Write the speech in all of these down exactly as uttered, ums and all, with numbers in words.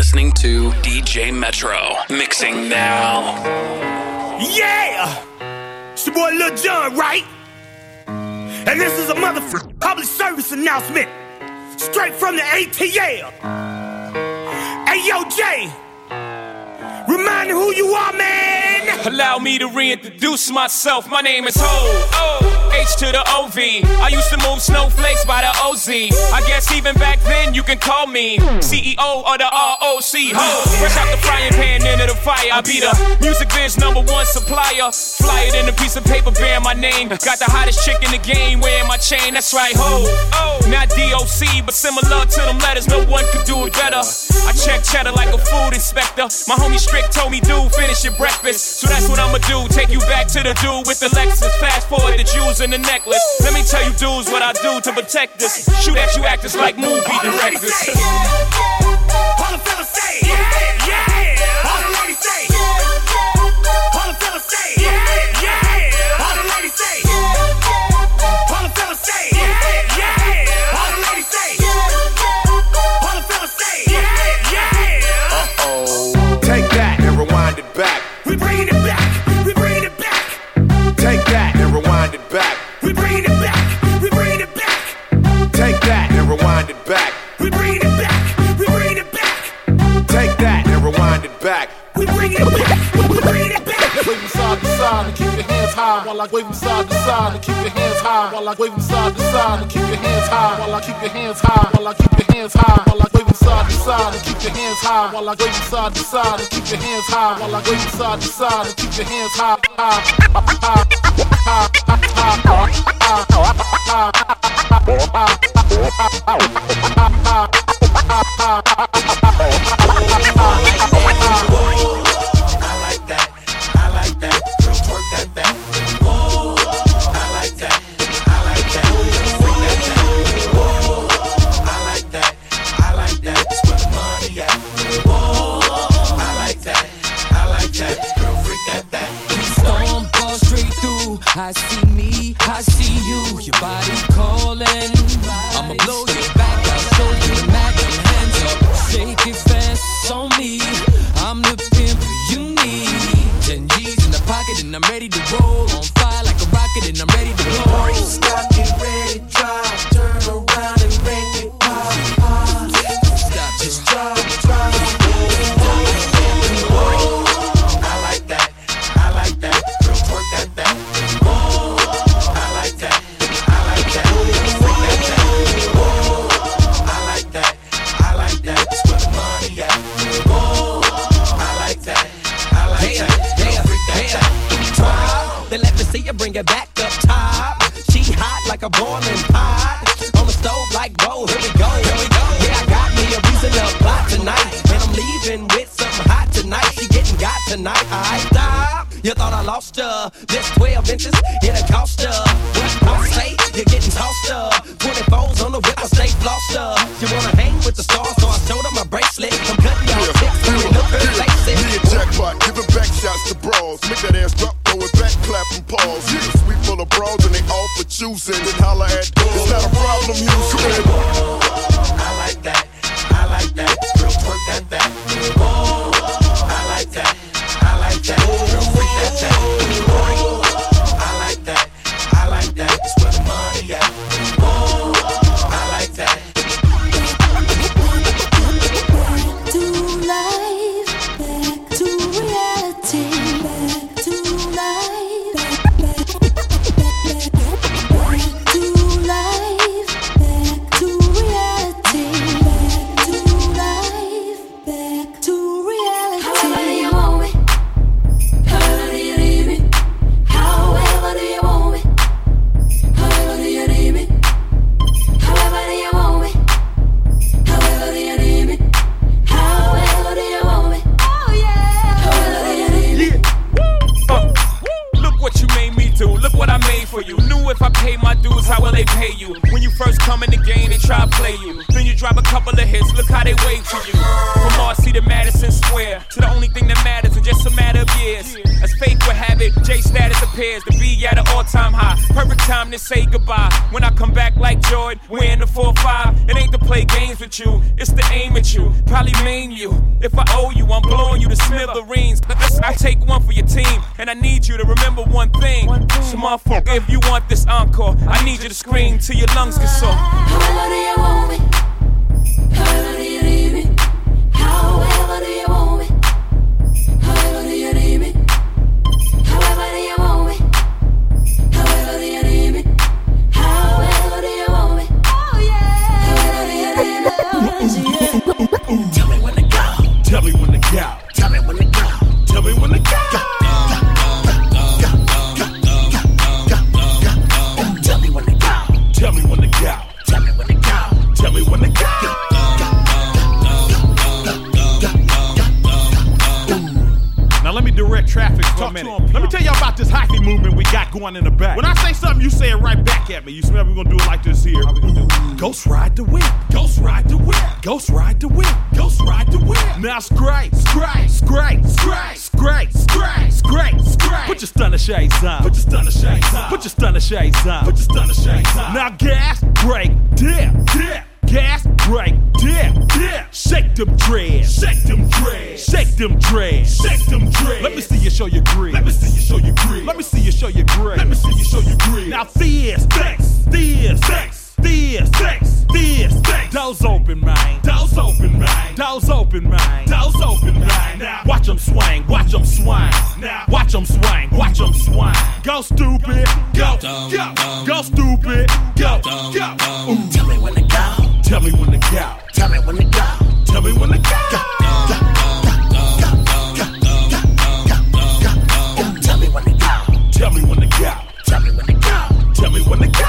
listening to D J Metro. Mixing now. Yeah! It's your boy Lil Jon, right? And this is a motherfucking public service announcement. Straight from the A T L. Hey, yo, Jay. Remind me who you are, man. Allow me to reintroduce myself. My name is Ho. Oh. H to the O V. I used to move snowflakes by the O Z. I guess even back then you can call me C E O of the R O C. Ho, fresh out the frying pan into the fire. I be the music biz number one supplier. Fly it in a piece of paper bearing my name. Got the hottest chick in the game wearing my chain. That's right, ho. Not D O C, but similar to them letters. No one could do it better. I check cheddar like a food inspector. My homie Strick told me, dude, finish your breakfast. So that's what I'ma do. Take you back to the dude with the Lexus. Fast forward the Jews in the necklace. Let me tell you dudes what I do to protect this. Shoot at you actors like movie directors. All the fellas say, yeah, yeah. All the ladies say, yeah. All the fellas say, yeah, yeah. All the ladies say, yeah. All the fellas say, yeah, yeah. All the ladies say, yeah. All the fellas say, yeah, yeah. Uh-oh. Take that and rewind it back. We bringing it back. We bringing it back. Take that and rewind it back. We bringing it back. We bringing it back. Take that and rewind it back. We bringing it back. We bringing it back. Take that and rewind it back. We bringing it back. We bringing it back. Wave 'em side to side and keep your hands high while I wave 'em side to side and keep your hands high while I wave 'em side to side and keep your hands high while I keep your hands high while I keep your hands high while I wave 'em side to side and keep your hands high while I wave 'em side to side and keep your hands high while I wave 'em side to side and keep your hands high high. I like that, I like that, I like that, girl twerk that back. Whoa, I like that, I like that, freak that back. Whoa, I like that, I like that, it's where the money at. Whoa, I like that, I like that, girl freak that back. Storm goes straight through, I see me, I see you, your body calling. I'ma blow your back, I'll show you the Mac, hands up, shake it fast on me. I'm the pimp you need. Ten G's in the pocket and I'm ready to roll. On fire like a rocket and I'm ready to blow. Party stop, get ready, drive, turn around and make it pop, pop. Stop, just drive, drive. I like that, I like that, girl twerk that back. Whoa, I like that, I like that, freak that back. Whoa, I like that, I like that, it's where the money at. Whoa, I like that, I like that, girl freak that back. Drive, then let me see you bring it back up top. She hot like a boiling pot. On the stove like gold, here we go, here we go. Yeah, I got me a reason to plot tonight. And I'm leaving with something hot tonight. She getting got tonight, alright, stop. You thought I lost her. Just twelve inches, it'll cost her. What I say, you're getting tossed up. twenty-fours on the whip, I stay flossed up. You wanna hang with the stars, so I showed her my bracelet. I'm cutting y'all tips, turning up her faces. Yeah, jackpot, giving back shots to brawls. Make that ass drop, throw it back, clap and pause. Yeah, sweet full of brawls, and they all for choosing. Then holla at doors. It's not a problem, you scream. I like that, I like that, girl twerk that back. Whoa, I like that, I like that, girl freak that back. Whoa, I like that, I like that, it's where the money at. Whoa, I like that. Back to life, back to reality, back to life, back, back, back, back, back to life, back to reality, back to life, back to reality. However do you want me, however do you need me, however do you want me, however do you need me, however do you want me, however do you need me, however do you want me, oh yeah, however do you need me. Uh, Look what you made me do, look what I made for you. Knew if I pay my dues, how will they pay you? When you first come in the game, they try to play you. Then you drop a couple of hits, look how how they wave to you. From Marcy to Madison Square, to the only thing that matters in just a matter of years. As fate would have it, J status appears to be at an all-time high. Perfect time to say goodbye. When I come back like Jordan, wearing the four five. It ain't to play games with you, it's to aim at you. Probably maim you. If I owe you, I'm blowing you to smithereens. Listen, I take one for your team, and I need you to remember one thing. So motherfucker, if you want this encore, I need you to scream till your lungs get sore. However do you want me? However do you need me? However do you want me? However do you need me? However do you want me? However do you need me? However do you want me? Oh yeah! However do you need me? Tell me when to go. Tell me when to go. Tell me when to go. Tell me when to go. Traffic for a minute. Let me tell y'all about this hockey movement we got going in the back. When I say something, you say it right back at me. You smell me? We're gonna do it like this here. Ghost ride the whip. Ghost ride the whip. Ghost ride the whip. Ghost ride the whip. Now scrape, scrape, scrape, scrape, scrape, scrape, scrape, scrape. Put your stunner shades on. Put your stunner shades on. Put your stunner shades on. Put your stunner shades on. Now gas, brake, dip, dip. Gas, brake, dip, dip. Shake them dreads. Shake them dreads. Shake them dreads. Shake them dreads. Let me see you show your grit. Let me see you show your grit. Let me see you show your grit. Let me see you show your grit. Now fierce, flex, fierce, flex, fierce, flex, fierce, flex. Doors open, man. Doors open, man. Doors open, man. Doors open, man. Now watch them swing, watch them swing. Now watch them swing, watch them swing. Go stupid, go, go, go stupid, go, go. Tell me when to go. Tell me when to go. Tell me when to go. Tell me when to go. Go, go, go, go, go, go, go, go. Tell me when to go. Tell me when to go. Tell me when to go. Tell me when to go.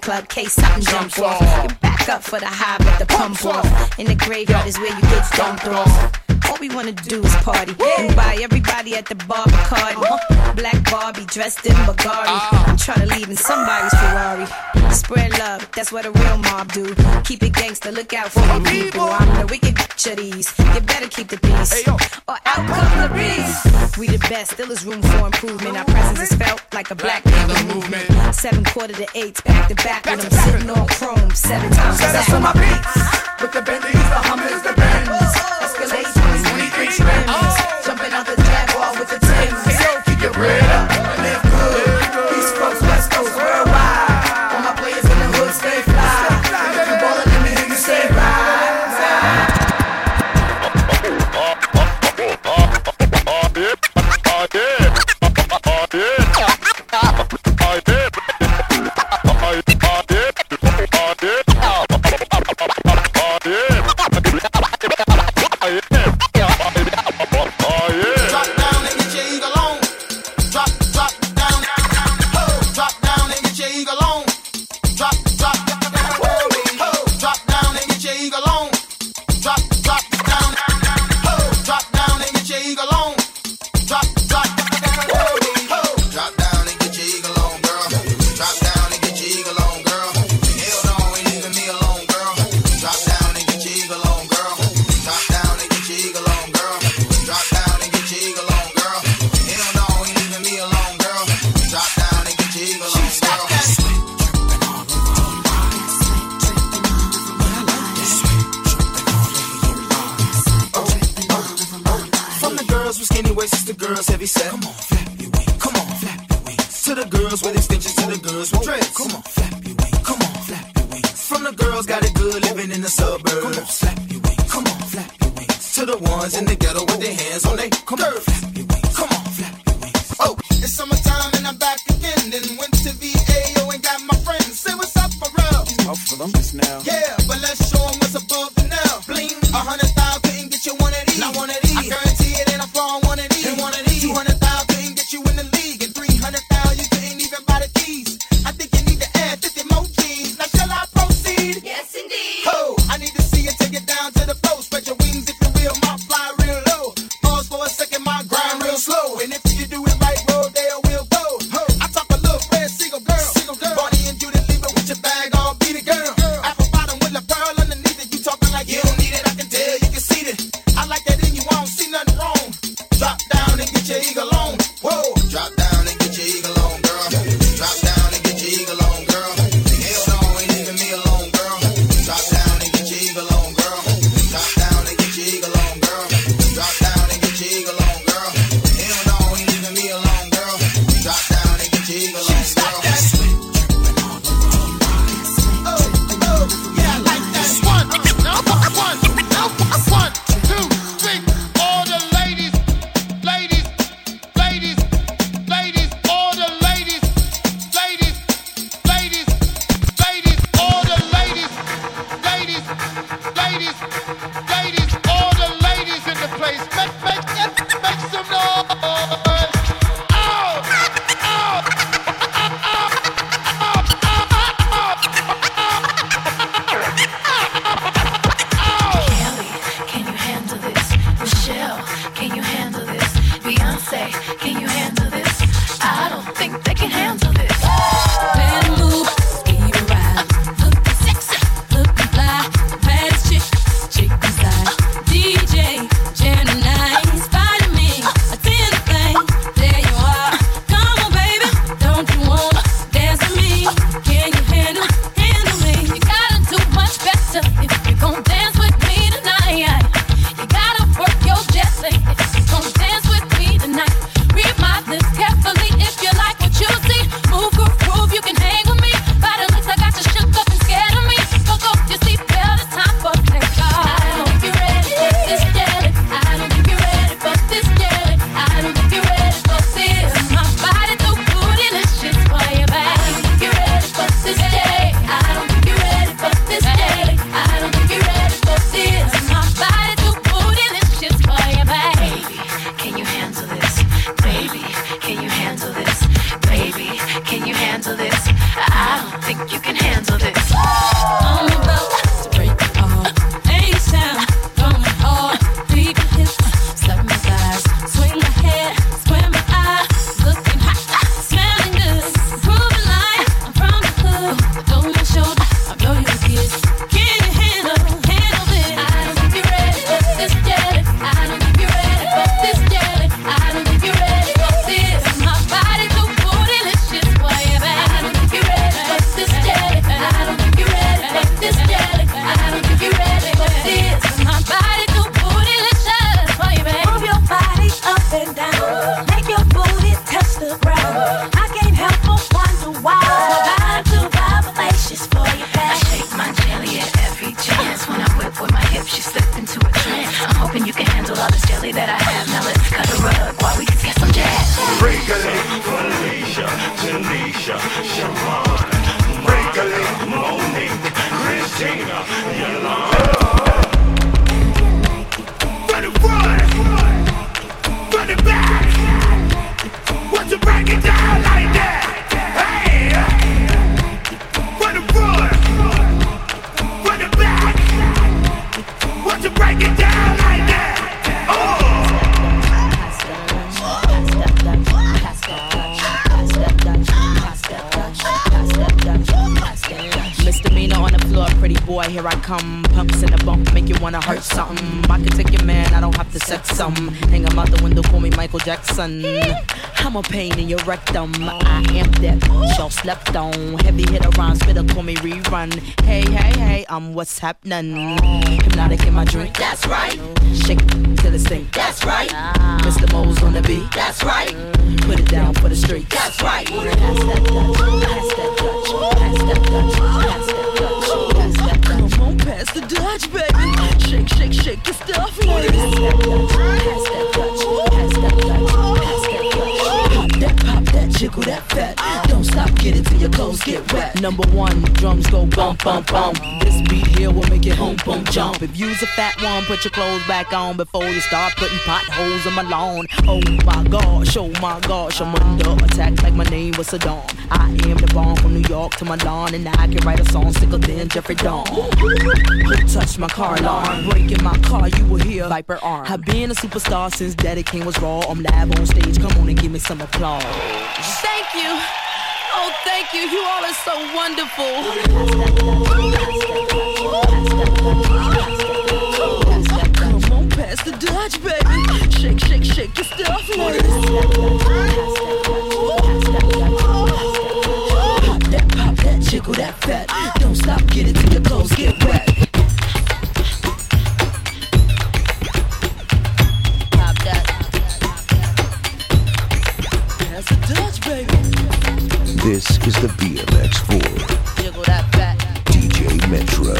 Club case something jumps off. You back up for the high, but the pump off. In the graveyard is where you get dumped off. All we wanna do is party and buy everybody at the Barbacardi. Black Barbie dressed in Bugatti. I'm tryna leave in somebody's Ferrari. Spread love, that's what a real mob do. Keep it gangsta, look out for the people. I'm the wicked bitch of these. You better keep the peace, or out come the beast. We the best, still is room for improvement. Our presence is felt like a black nigga movement. Seven quarter to eights, pack to back, and I'm sitting on chrome seven times. Set us on my beats, with the Bentley, the Hummer, the Benz, Escalade. Oh. Jumping out the Jaguar with the Timbs. Hey, yo, keep your bread up, live good. East Coast, West Coast, worldwide. All my players in the hood stay fly. And if you ballin', let me hear you say and I'm back again, then went to V A O and got my friends. Say what's up, bro? Well, I'm just now. Yeah, but let's show them what's above the now. Bling, a hundred thousand couldn't get you one of these. Not one of these. I guarantee it ain't a flaw one of these. And one of these. Two hundred thousand couldn't get you in the league. And three hundred thousand you couldn't even buy the keys. I think you need to add fifty more G's. Now shall I proceed? Yes, indeed. Ho, I need to see you take it down to the floor. Spread your wings if you will. My fly real low. Pause for a second, my grind real slow. And if you do it right, well, they will go. Ho, I talk a little red single girl. Single girl. Barney and Judith, leave it with your bag all beat it, girl. I'm a pain in your rectum. I am that y'all slept on. Heavy hit around, spitter, call me Rerun. Hey, hey, hey, I'm what's happening. Hypnotic in my drink, that's right. Shake till it sink, that's right. Mister Mo's on the beat, that's right. Put it down for the street, that's right. Pass that Dutch, pass that Dutch, pass that Dutch, pass that Dutch, pass that Dutch. Come on, pass the Dutch, baby. Shake, shake, shake your stuff, ladies. Pass that Dutch, pass that Dutch, pass that Dutch, pass that Dutch. That pop, that jiggle, that fat. Don't stop, get it till your clothes get wet. Number one, the drums go bump, bump, bump. This beat here will make your home boom jump. If you's a fat one, put your clothes back on before you start putting potholes on my lawn. Oh my gosh, oh my gosh, I'm under attack like my name was Saddam. I am the bomb from New York to Milan, and I can write a song sicker than Jeffrey Dawn. Don't touch my car alarm, breaking my car, you will hear Viper arm. I've been a superstar since Daddy King was raw. I'm live on stage, come on and give me some applause. Thank you. Oh, thank you. You all are so wonderful. Come on, pass the Dutch, baby. Shake, shake, shake your stuff, ladies. Pop that, pop that, jiggle that fat. Don't stop, get it till your clothes get wet. This is the B M X four. Jiggle that back. D J Metro.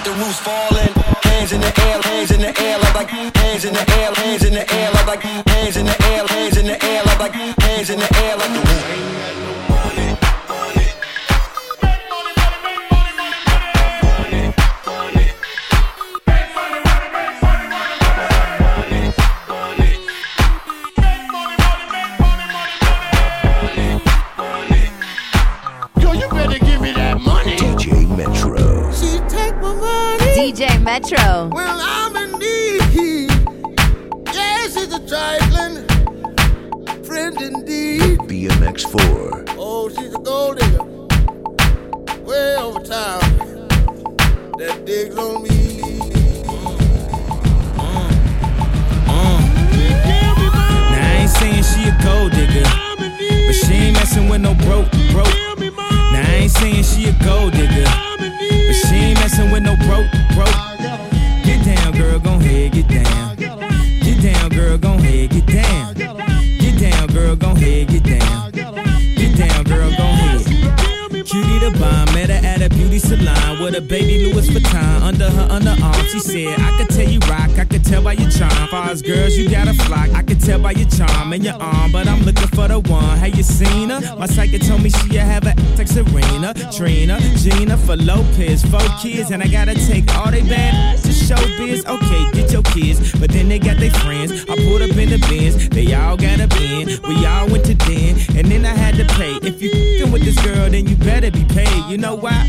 Hands in the air, hands in the air, like, like hands in the air, like the wind. Metro. She take my money. D J Metro. Well, I'm in need. Yeah, she's a trifling friend indeed. B M X four. Oh, she's a gold digger. Way over time. That digs on me. Saying she a gold digger, but she ain't messing with no broke, broke. Now I ain't saying she a gold digger, but she ain't messing with no broke, broke. Get down, girl, gon' head, get down. Get down, girl, gon' head, get down. Get down, girl, gon' head, get down. Get down, girl, gon' head. Cutie the bomb, met her at a beauty salon with a baby Louis Vuitton under her underarm. She said, I could tell you rock, I could tell by your charm. Far as girls, you got a flock. I could tell by your charm and your arm, but I'm looking for the one. Have you seen her? My psychic told me she have a like Serena, Trina, Gina for Lopez, four kids, and I gotta take all they bad to show biz. Okay, get your kids, but then they got their friends. I pulled up in the Benz, they all got a bin. We all went to den, and then I had to pay. If you f***ing with this girl, then you better. To be paid, you know why?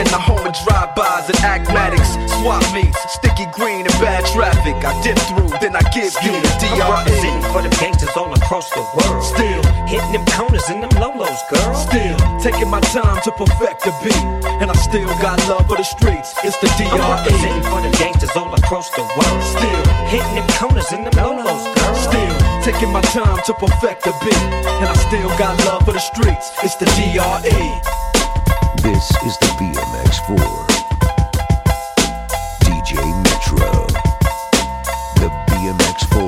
In the home of drive-bys and acmatics, swap meets, sticky green and bad traffic. I dip through, then I give you the D R E. I'm representing for the gangsters all across the world. Still, hitting them corners and them lolos, girl. Still, taking my time to perfect the beat. And I still got love for the streets, it's the D R E. I'm representing for the gangsters all across the world. Still, hitting them corners and them lolos, girl. Still, taking my time to perfect the beat. And I still got love for the streets, it's the D R E. This is the B M X for D J Metro. The B M X for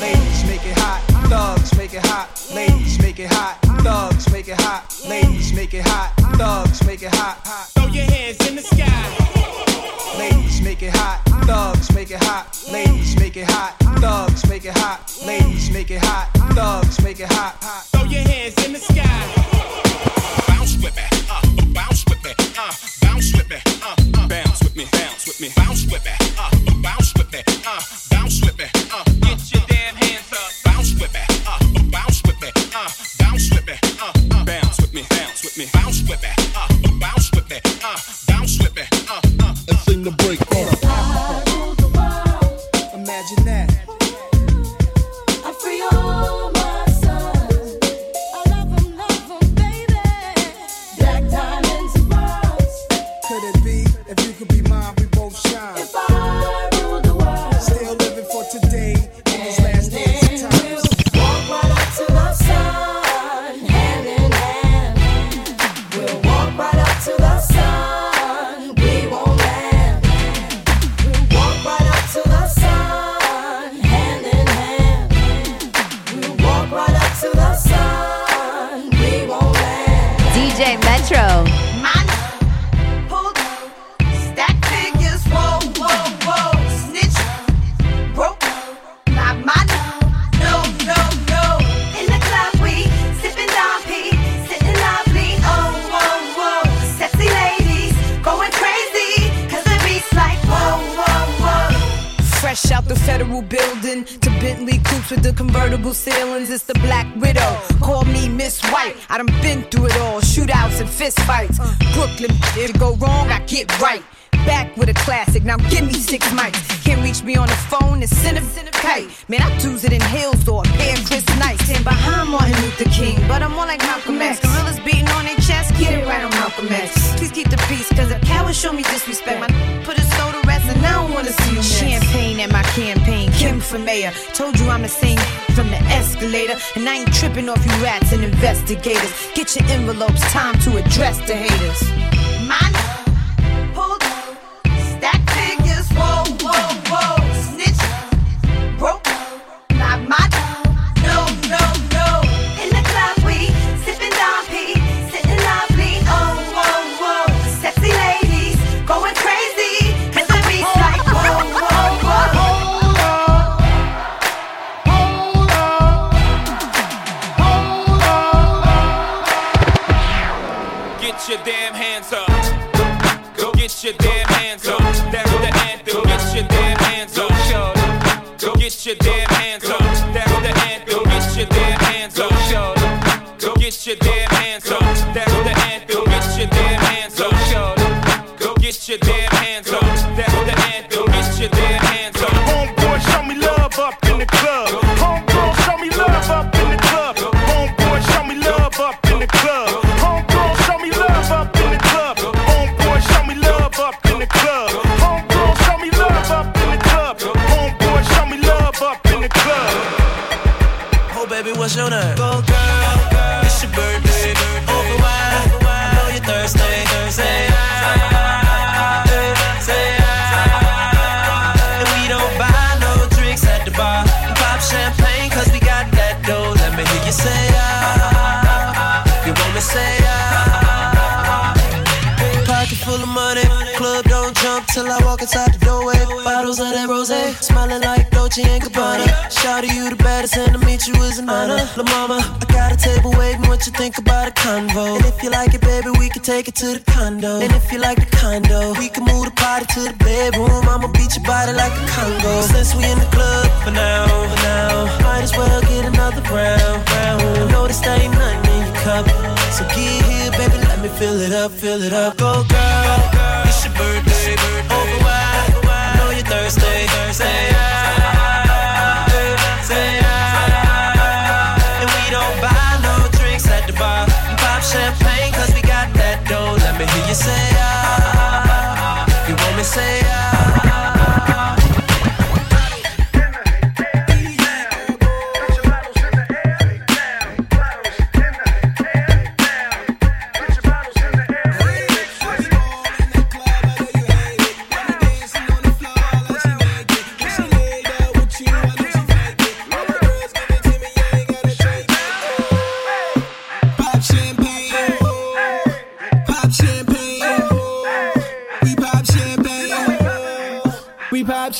ladies make it hot, thugs make it hot. Ladies make it hot, thugs make it hot. Ladies make it hot, thugs make it hot. Throw your hands in the sky. Ladies make it hot, thugs make it hot. Ladies make it hot, thugs make it hot. Ladies make it hot, thugs make it hot. Throw your hands in the sky. Bounce with me, uh, bounce with me, uh, bounce with me, uh, uh, bounce with me, bounce with me, bounce with me, uh, bounce with me, uh, bounce with me, uh, get your damn hands up, bounce with me, uh, bounce with me, uh, bounce with me, uh, bounce with me, bounce with me, bounce with me, uh, bounce with me, uh, bounce with me, uh, uh, and sing the break part. Imagine that. Ceilings, it's the Black Widow. Call me Miss White. I done been through it all. Shootouts and fist fights. Brooklyn, if it go wrong, I get right. Back with a classic. Now give me six mics. Can't reach me on the phone and send a kite. Man, I choose it in heels or a pair of Chris Knights. Stand behind Martin Luther King, but I'm more like Malcolm X. Gorillas beating on their chest. Get it right on Malcolm X. Please keep the peace, cause a coward show me disrespect. My n- put a soul to rest, and I don't wanna see you. Champagne at my campaign. Kim for mayor. Told you I'm the same. From the escalator, and I ain't tripping off you rats and investigators. Get your envelopes, time to address the haters. My love, pulled up, stack figures, whoa, whoa, whoa. Snitch, broke, not my love, no, no, no. In the club we sipping down pee, sitting lovely, oh, whoa, whoa. Sexy ladies going crazy, cause the beat's like whoa, whoa, whoa. Get your damn hands up. Go get your damn hands up. That's the anthem. Get your damn hands up. Go get your damn hands up. That's the anthem. Get your damn hands up. Go get your damn hands up. That's the anthem. Get your damn hands up. Go get your damn hands up. That's the anthem. Get your damn hands up. Homeboy, show me love up in the club. Homegirl, show me love up in the club. Homeboy, show me love up in the club. Homeboy, show me love up in the club. Homeboy, show me love up. up till I walk inside the doorway. Bottles of that rosé, smiling like Dolce and Gabbana. Shout to you the baddest, and to meet you is an honor. La mama, I got a table waiting. What you think about a convo? And if you like it, baby, we can take it to the condo. And if you like the condo, we can move the party to the bedroom. I'ma beat your body like a Congo. Since we in the club for now, for now, might as well get another round, round. I know this ain't nothing in your cup, so get here, baby, let me fill it up, fill it up. Go, girl, it's your birthday, over wide. I know you're thirsty, say I, say I. And we don't buy no drinks at the bar, we pop champagne 'cause we got that dough. Let me hear you say I, you want me say I.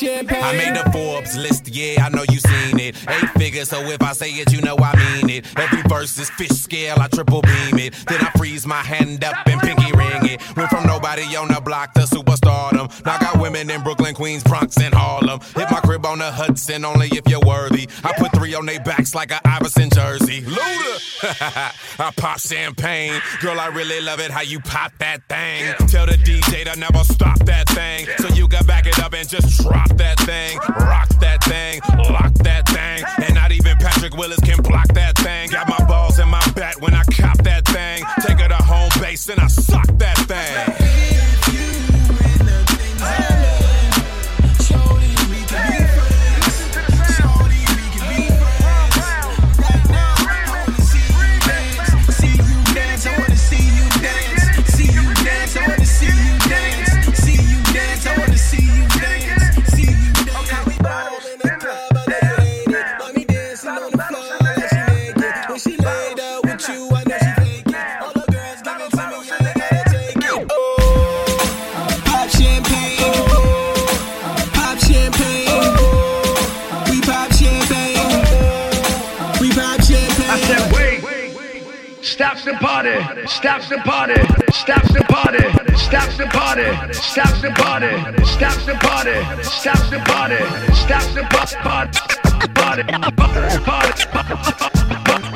I made the Forbes list, yeah, I know you seen it. Eight figures, so if I say it, you know I mean it. Every verse is fish scale, I triple beam it. Then I freeze my hand up and pinky ring it. Went from nobody on the block to superstardom. Now I got women in Brooklyn, Queens, Bronx, and Harlem. Hit my crib on the Hudson, only if you're worthy. I put three on they backs like an Iverson jersey. Luda! I pop champagne. Girl, I really love it how you pop that thing. Tell the D J to never stop that thing. So you can back it up and just drop that thing. Rock that thing, lock that thing. And not even Patrick Willis can block that thing. Got my balls in my bat when I cop that thing. Take her to home base and I sock that thing. Stops the party, stops the party, stops the party, stops the party, stops the party, stops the party, stops the party, stops the party, party, party, party,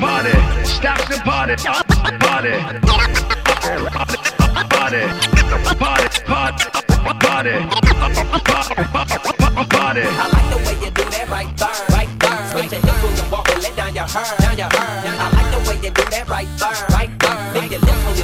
party, stops the party, party, party, party, party, party. I like the way you do that right there, right there. Switch your hips and walk and let down your hair, down your hair. I like the way you do that right there.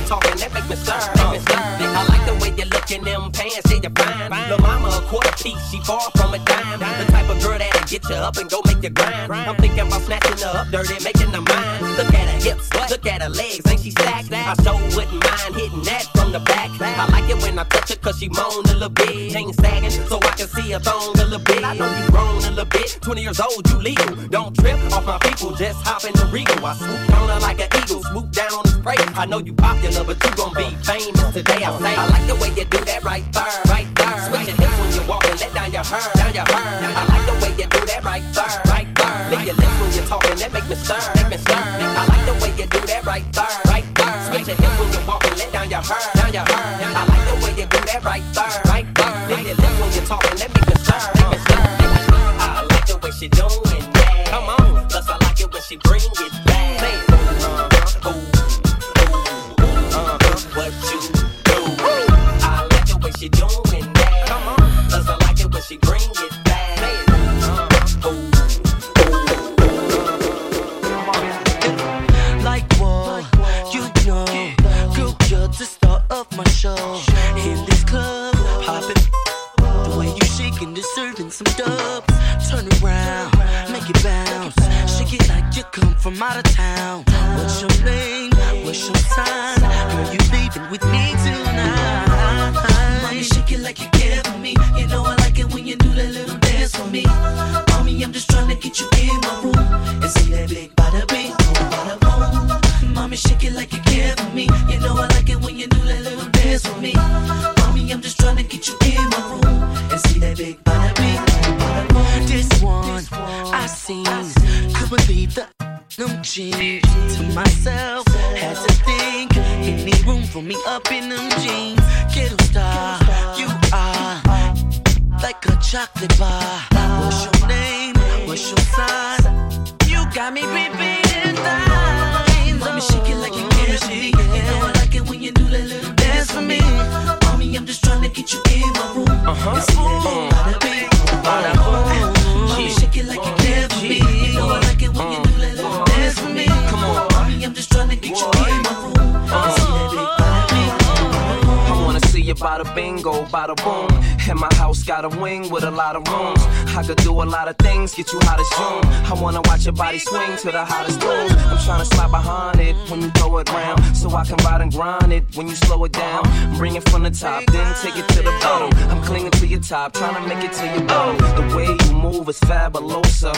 Talking that make me stir, make me stir. I like the way you look in them pants, say you're fine. Lil' mama a quarter piece, she far from a dime. The type of girl that'll get you up and go make you grind. I'm thinking about snatching her up, dirty, making her mine. Look at her hips, look at her legs, ain't she stacked? I sure wouldn't mind hitting that from the back. I like it when I touch her 'cause she moan a little bit. Chain sagging so I can see her thong a little bit. I know you grown a little bit, twenty years old, you legal. Don't trip off my people, just hop in the Regal. I swoop on her like an eagle, swoop down on the spray. I know you popular, but you gon' be famous today, I say. I like the way you do that right there, right there. Switch your hips when you walk and let down your hair, down your hair. I like the way you do that right there, right there. Lick your lips when you're talking, that make me stir, make me stir. I like the way you do that right there, right there. Switch your hips when you walk and let down your hair, down your hair. I like the way you do that right there, right there. Lick your lips when you're talking, that make me stir, make me stir. I like the way she doing that. Come on, plus I like it when she bring it back. Say, ooh, ooh. What you do? I like the way she doing that. Come on, 'cause I like it when she bring it back. Uh, ooh, ooh. Like what? You know, girl, you're the star of my show. In this club, poppin', the way you shaking, deserving some dubs. Turn around, make it bounce. Shake it like you come from out of town. What's your name? What's your sign? Girl, you leaving with me tonight. Mommy, shake it like you care for me. You know I like it when you do that little dance for me. Mommy, I'm just trying to get you in my room and see that big body beat, bada boom. Mommy, shake it like you care for me. You know I like it when you do that little dance for me. Mommy, I'm just trying to get you in my room cheap. To myself, had to think, any room for me up in them jeans. Kiddo star, you are like a chocolate bar. What's your name? What's your size? You got me repeating things. Mommy, shake it like you can me. You know I like it when you do that little dance for me. Mommy, I'm just trying to get you in my room. Uh-huh. It's cool, bada bing, bada boom. Mommy, shake it like you can for me. You know I like it when you do that little dance for me. Come on, mommy, I'm just trying to get you in my room. Bada bingo, bada boom. And my house got a wing with a lot of rooms. I could do a lot of things, get you hot as June. I wanna watch your body swing to the hottest tunes. I'm tryna slide behind it when you throw it round, so I can ride and grind it when you slow it down. Bring it from the top, then take it to the bottom. I'm clinging to your top, tryna make it to your bottom. The way you move is fabulosa.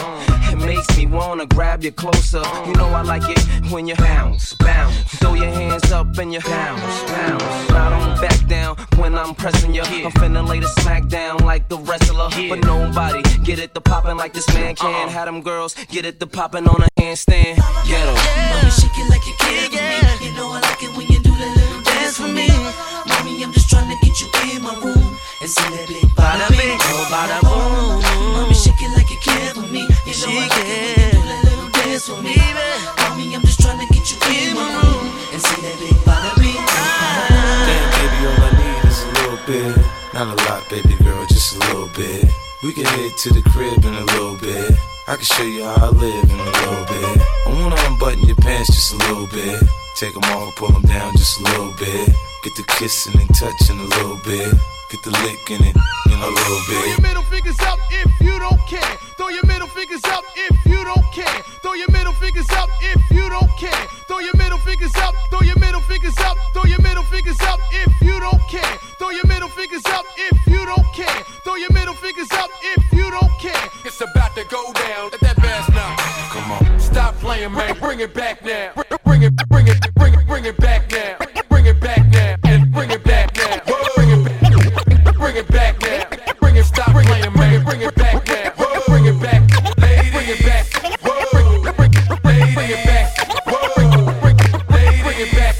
It makes me wanna grab you closer. You know I like it when you bounce, bounce. Throw your hands up and you bounce, bounce. I don't back down when I'm pressing you. Yeah. I'm finna lay the smack down like the wrestler. Yeah. But nobody get it to poppin' like this man can. Uh-uh. Had them girls get it to poppin' on a handstand. Ghetto. Mommy, shake it like you can for me. You know I like it when you do that little dance for me. Mommy, I'm just tryna get you in my room. And see that big bada bing, bada boom. Mommy, shake it like you can for me. You know I like it when you do that little dance for me. Mommy, I'm just tryna get you in my room. And see that big bada bing, bada boom. Damn, baby, all I need is a little bit. Not a lot, baby girl, just a little bit. We can head to the crib in a little bit. I can show you how I live in a little bit. I wanna unbutton your pants just a little bit. Take them off, pull them down just a little bit. Get the kissing and touching a little bit. Get the lick in it in a little bit. Throw your middle fingers up if you don't care. Throw your middle fingers up if you don't care. Throw your middle fingers up if you don't care. Throw your middle fingers up. Throw your middle fingers up. Throw your middle fingers up if you don't care. Throw your middle fingers up if you don't care. Throw your middle fingers up if you don't care. It's about to go down at that fast now. Come on. Stop playing, man. Bring it back now. Bring it, bring it, bring it, bring it back now. Bring it back now. And bring it back now. Bring it back. Bring it back now. Bring it, stop playing, man. Bring it back now. Bring it back. Bring it back. Bring it back. Bring it back. Bring it back. Bring it back.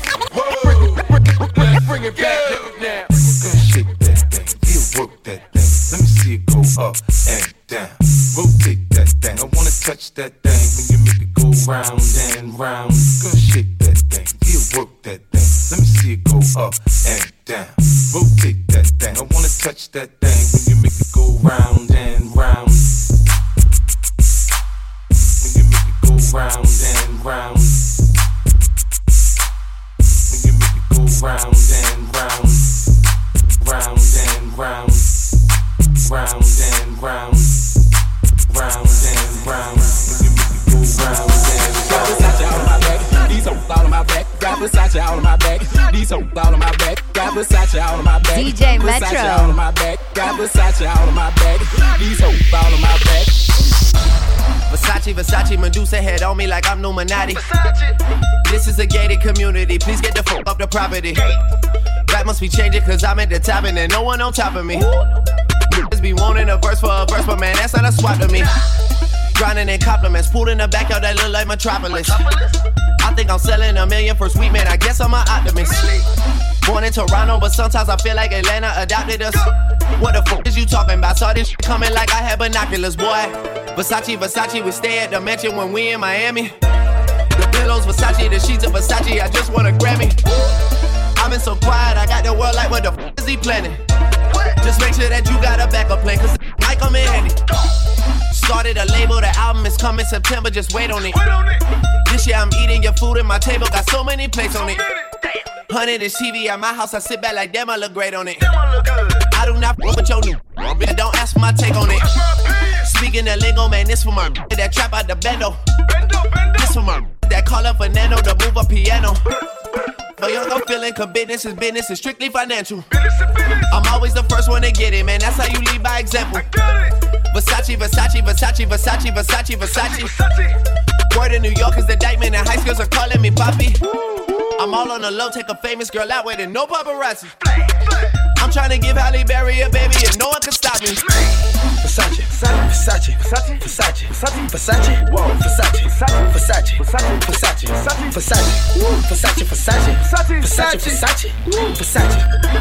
Up and down, rotate that thing. I wanna touch that thing when you make it go round and round. Gonna shake that thing, yeah, work that thing. Let me see it go up and down, rotate that thing. I wanna touch that thing when you make it go round and round. When you make it go round and round. When you make it go round and round, round and round. Round and round, round and round. You make me go round and round. Versace on my back, these hoes all on my back. Got Versace all on my back, these hoes all on my back. Got Versace all on my back. D J Metro. Versace all on my back. Got Versace all on my back. These hoes all on my back. Versace, Versace, Medusa head on me like I'm Numinati. This is a gated community. Please get the fuck up the property. That must be changing 'cause I'm at the top and there's no one on top of me. Just be wanting a verse for a verse, but man, that's not a swap to me. Grinding in compliments, pulled in the backyard that look like Metropolis. I think I'm selling a million for sweet, man, I guess I'm an optimist. Born in Toronto, but sometimes I feel like Atlanta adopted us. What the fuck is you talking about? Saw this shit coming like I had binoculars, boy. Versace, Versace, we stay at the mansion when we in Miami. The pillows Versace, the sheets of Versace, I just want a Grammy. I've been so quiet, I got the world like, what the fuck is he planning? Just make sure that you got a backup plan, 'cause I come in handy. Started a label, the album is coming September, just wait on it. This year I'm eating your food and my table got so many plates on it. Hunted is T V at my house, I sit back like damn, I look great on it. I do not fuck with your new, and don't ask for my take on it. Speaking the lingo, man, this for my that trap out the bando. This for my that call up Fernando to move a piano. But young, I'm feeling 'cause business is business, it's strictly financial. I'm always the first one to get it, man, that's how you lead by example. Versace, Versace, Versace, Versace, Versace, Versace. Word in New York is the diamond and high schools are calling me Poppy. I'm all on the low, take a famous girl out with it, no paparazzi. I'm trying to give Halle Berry a baby and no one can stop me. Versace, Versace, Versace, Versace, Versace, Versace, whoa, Versace, Versace, Versace, Versace, Versace, Versace, Versace, Versace, Versace, Versace,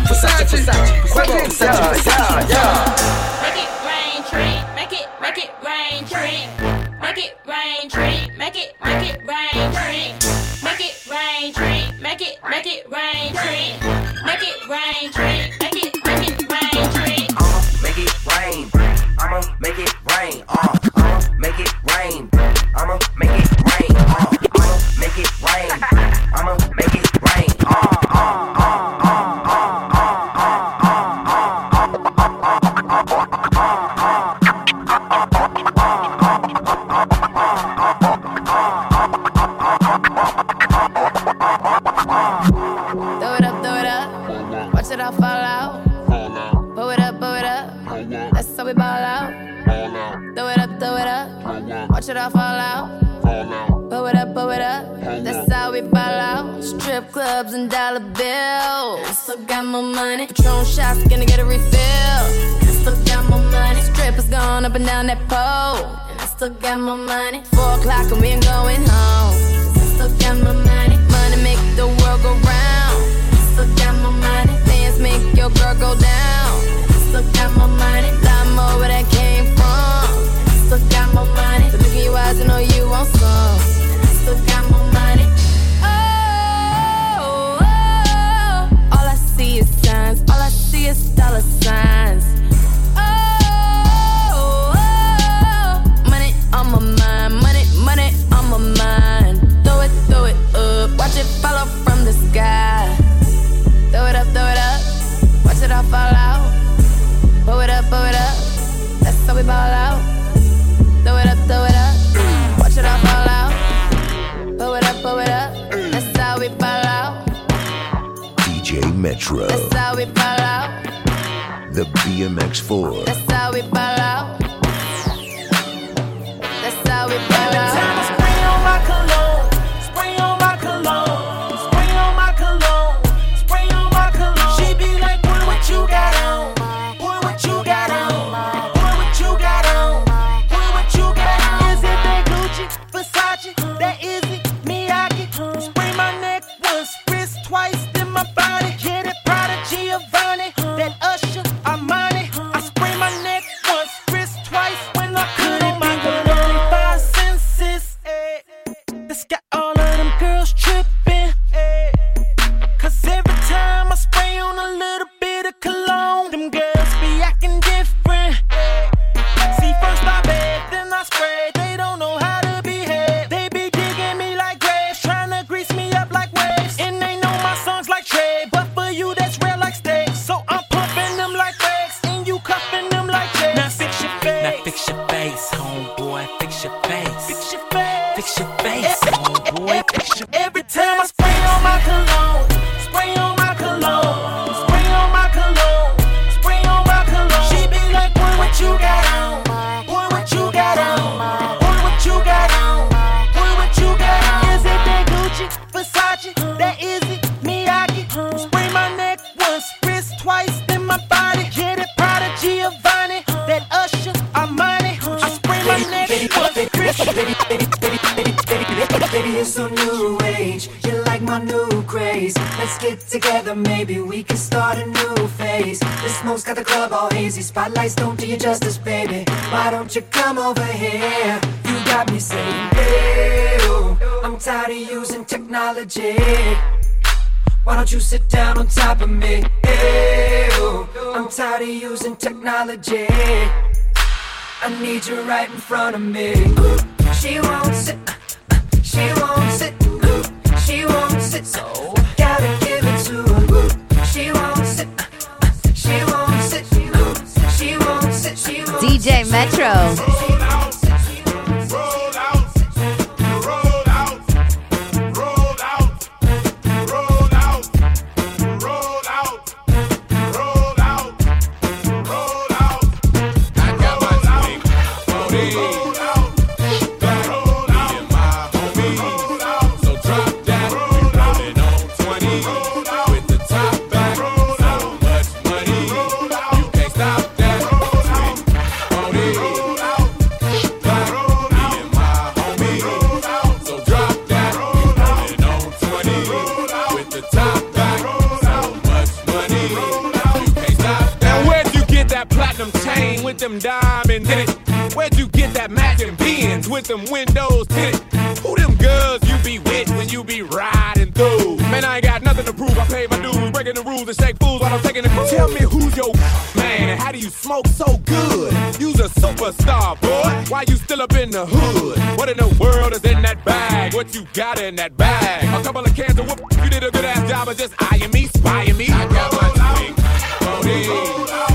Versace, Versace, Versace, Versace, yeah. Make it, make it rain, drink. Make it rain, drink. Make it, make it rain, drink. Make it rain, drink. Make it, make it rain, drink. Make it rain, drink. Make it, make it rain, drink. I'ma make it rain. I'ma make it rain. Uh, I'ma make it rain. I'ma make it rain. Uh, I'ma make it rain. I'ma make it rain. Uh, uh, uh, uh, uh, uh, uh, uh, uh, uh. Should I fall out? Fall out. Pull it up, pull it up. That's how we ball out. Strip clubs and dollar bills. I still got more money. Patron shots, gonna get a refill. I still got more money. Strippers going up and down that pole. And I still got more money. Four o'clock and we ain't going home. I still got more money. Money make the world go round. I still got more money. Fans make your girl go down. I still got more money. Lot more where that came from. I still got more money. So look in your eyes and know you want some. I still got more money. Oh, oh, all I see is signs. All I see is dollar signs. Oh, oh, money on my mind. Money, money on my mind. Throw it, throw it up. Watch it fall off from the sky. Throw it up, throw it up. Watch it all fall out. Pull it up, pull it up. That's how we ball out. Throw it up, throw it up. Watch it all fall out. Pull it up, pull it up. That's how we fall out. D J Metro. That's how we fall out. The B M X four. That's how we fall out. That's how we fall out. Time to spray on my cologne. Spray on my cologne. Spray on my cologne. Spray on my cologne. She be like, boy, what you got on? Boy, what you got on? Boy, what you got on? That isn't me, I get spray my neck once, wrist twice, then my body. Hit it, Prodigy, Giovanni, that Usher, Armani. I spray my neck once, wrist twice, when I could on my cologne. Five senses, this got all of them girls tripping. Cause every time I spray on a little bit of cologne, them girls be acting different. See, first I bathe, then I spray. They don't know how. Fix your face, homeboy. Fix your face. Fix your face. Fix your face, homeboy. Fix your. Every time I spray on my cologne, spray on my cologne, spray on my cologne, spray on my cologne. She be like, boy, what you got on? Boy, what you got on? Boy, what you got on? Boy, what you got on? Is it that Gucci, Versace? That is it, Miyagi. Spray my neck once, wrist twice, then my body. Hit it, Prodigy, Giovanni, that Usher. Baby, baby, baby, baby, baby, baby, you're so new age. You're like my new craze. Let's get together, maybe we can start a new phase. The smoke's got the club all hazy. Spotlights don't do you justice, baby. Why don't you come over here? You got me saying, hey, oh, I'm tired of using technology. Why don't you sit down on top of me? Hey, oh, I'm tired of using technology. I need you right in front of me. Ooh, she won't sit, uh, she won't sit, ooh, she won't sit, so gotta give it to her. Ooh, she won't sit, uh, she won't sit, ooh, she won't sit, she won't D J sit, Metro. Roll out, roll out, roll out, roll out, roll out, roll out, roll out, roll out. Money. them chain with them diamonds in it? Where'd you get that matching Benz with them windows tinted? Who them girls you be with when you be riding through? Man, I ain't got nothing to prove. I paid my dues, breaking the rules and shake fools while I'm taking the cruise. Tell me who's your man? How do you smoke so good? You's a superstar, boy. Why you still up in the hood? What in the world is in that bag? What you got in that bag? A couple of cans of whoop. You did a good ass job of just eyeing me, spying me. I got my swing. Hold on.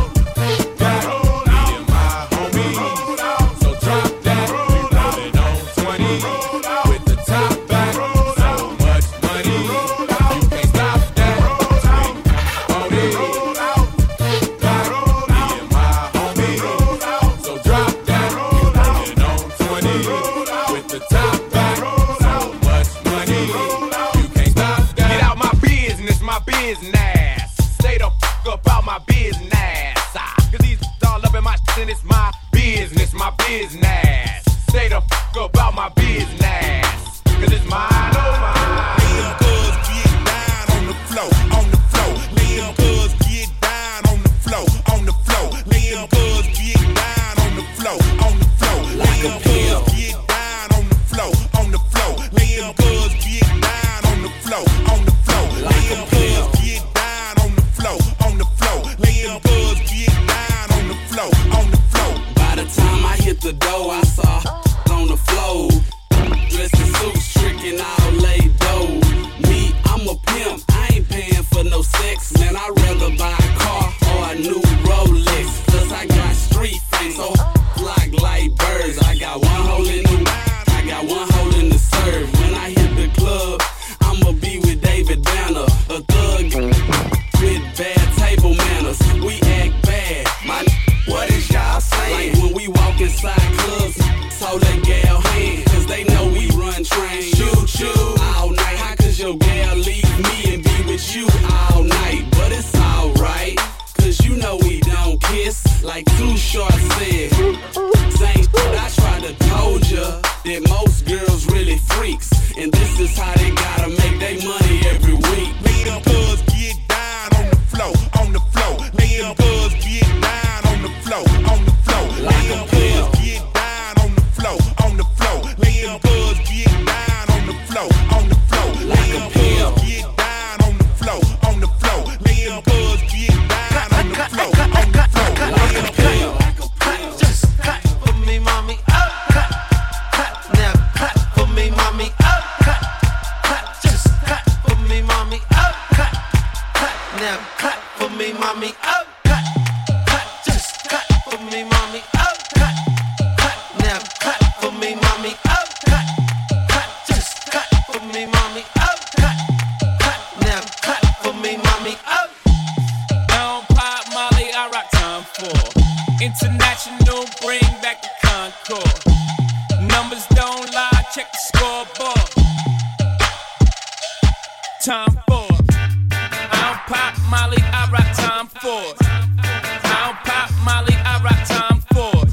Tom Ford. I don't pop Molly, I rock Tom Ford. I don't pop Molly, I rock Tom Ford.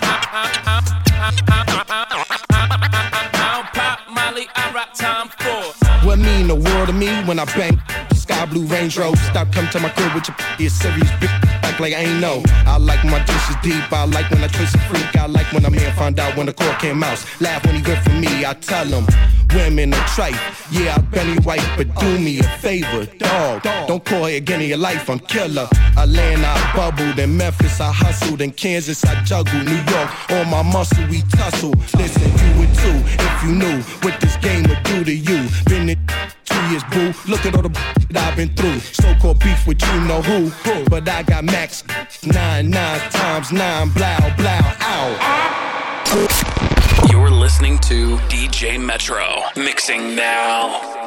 I don't pop Molly, I rock Tom Ford. What mean the world to me when I bang sky blue Range Rover? Stop, come to my crib with your be a serious bitch. Act like I ain't know. I like when my dishes deep. I like when I twist a freak. I like when a man find out when the court came out. Laugh when he good for me. I tell him. Women are trite, yeah, I belly white, but do me a favor, dog. Don't call it again in your life, I'm killer. Atlanta, I bubbled, in Memphis, I hustled, in Kansas, I juggled, New York, on my muscle, we tussle. Listen, you would too, if you knew what this game would do to you. Been in two years, boo, look at all the that I've been through. So-called beef with you know who, but I got max nine, nine times nine, blow, blow, ow. You're listening to D J Metro. Mixing now.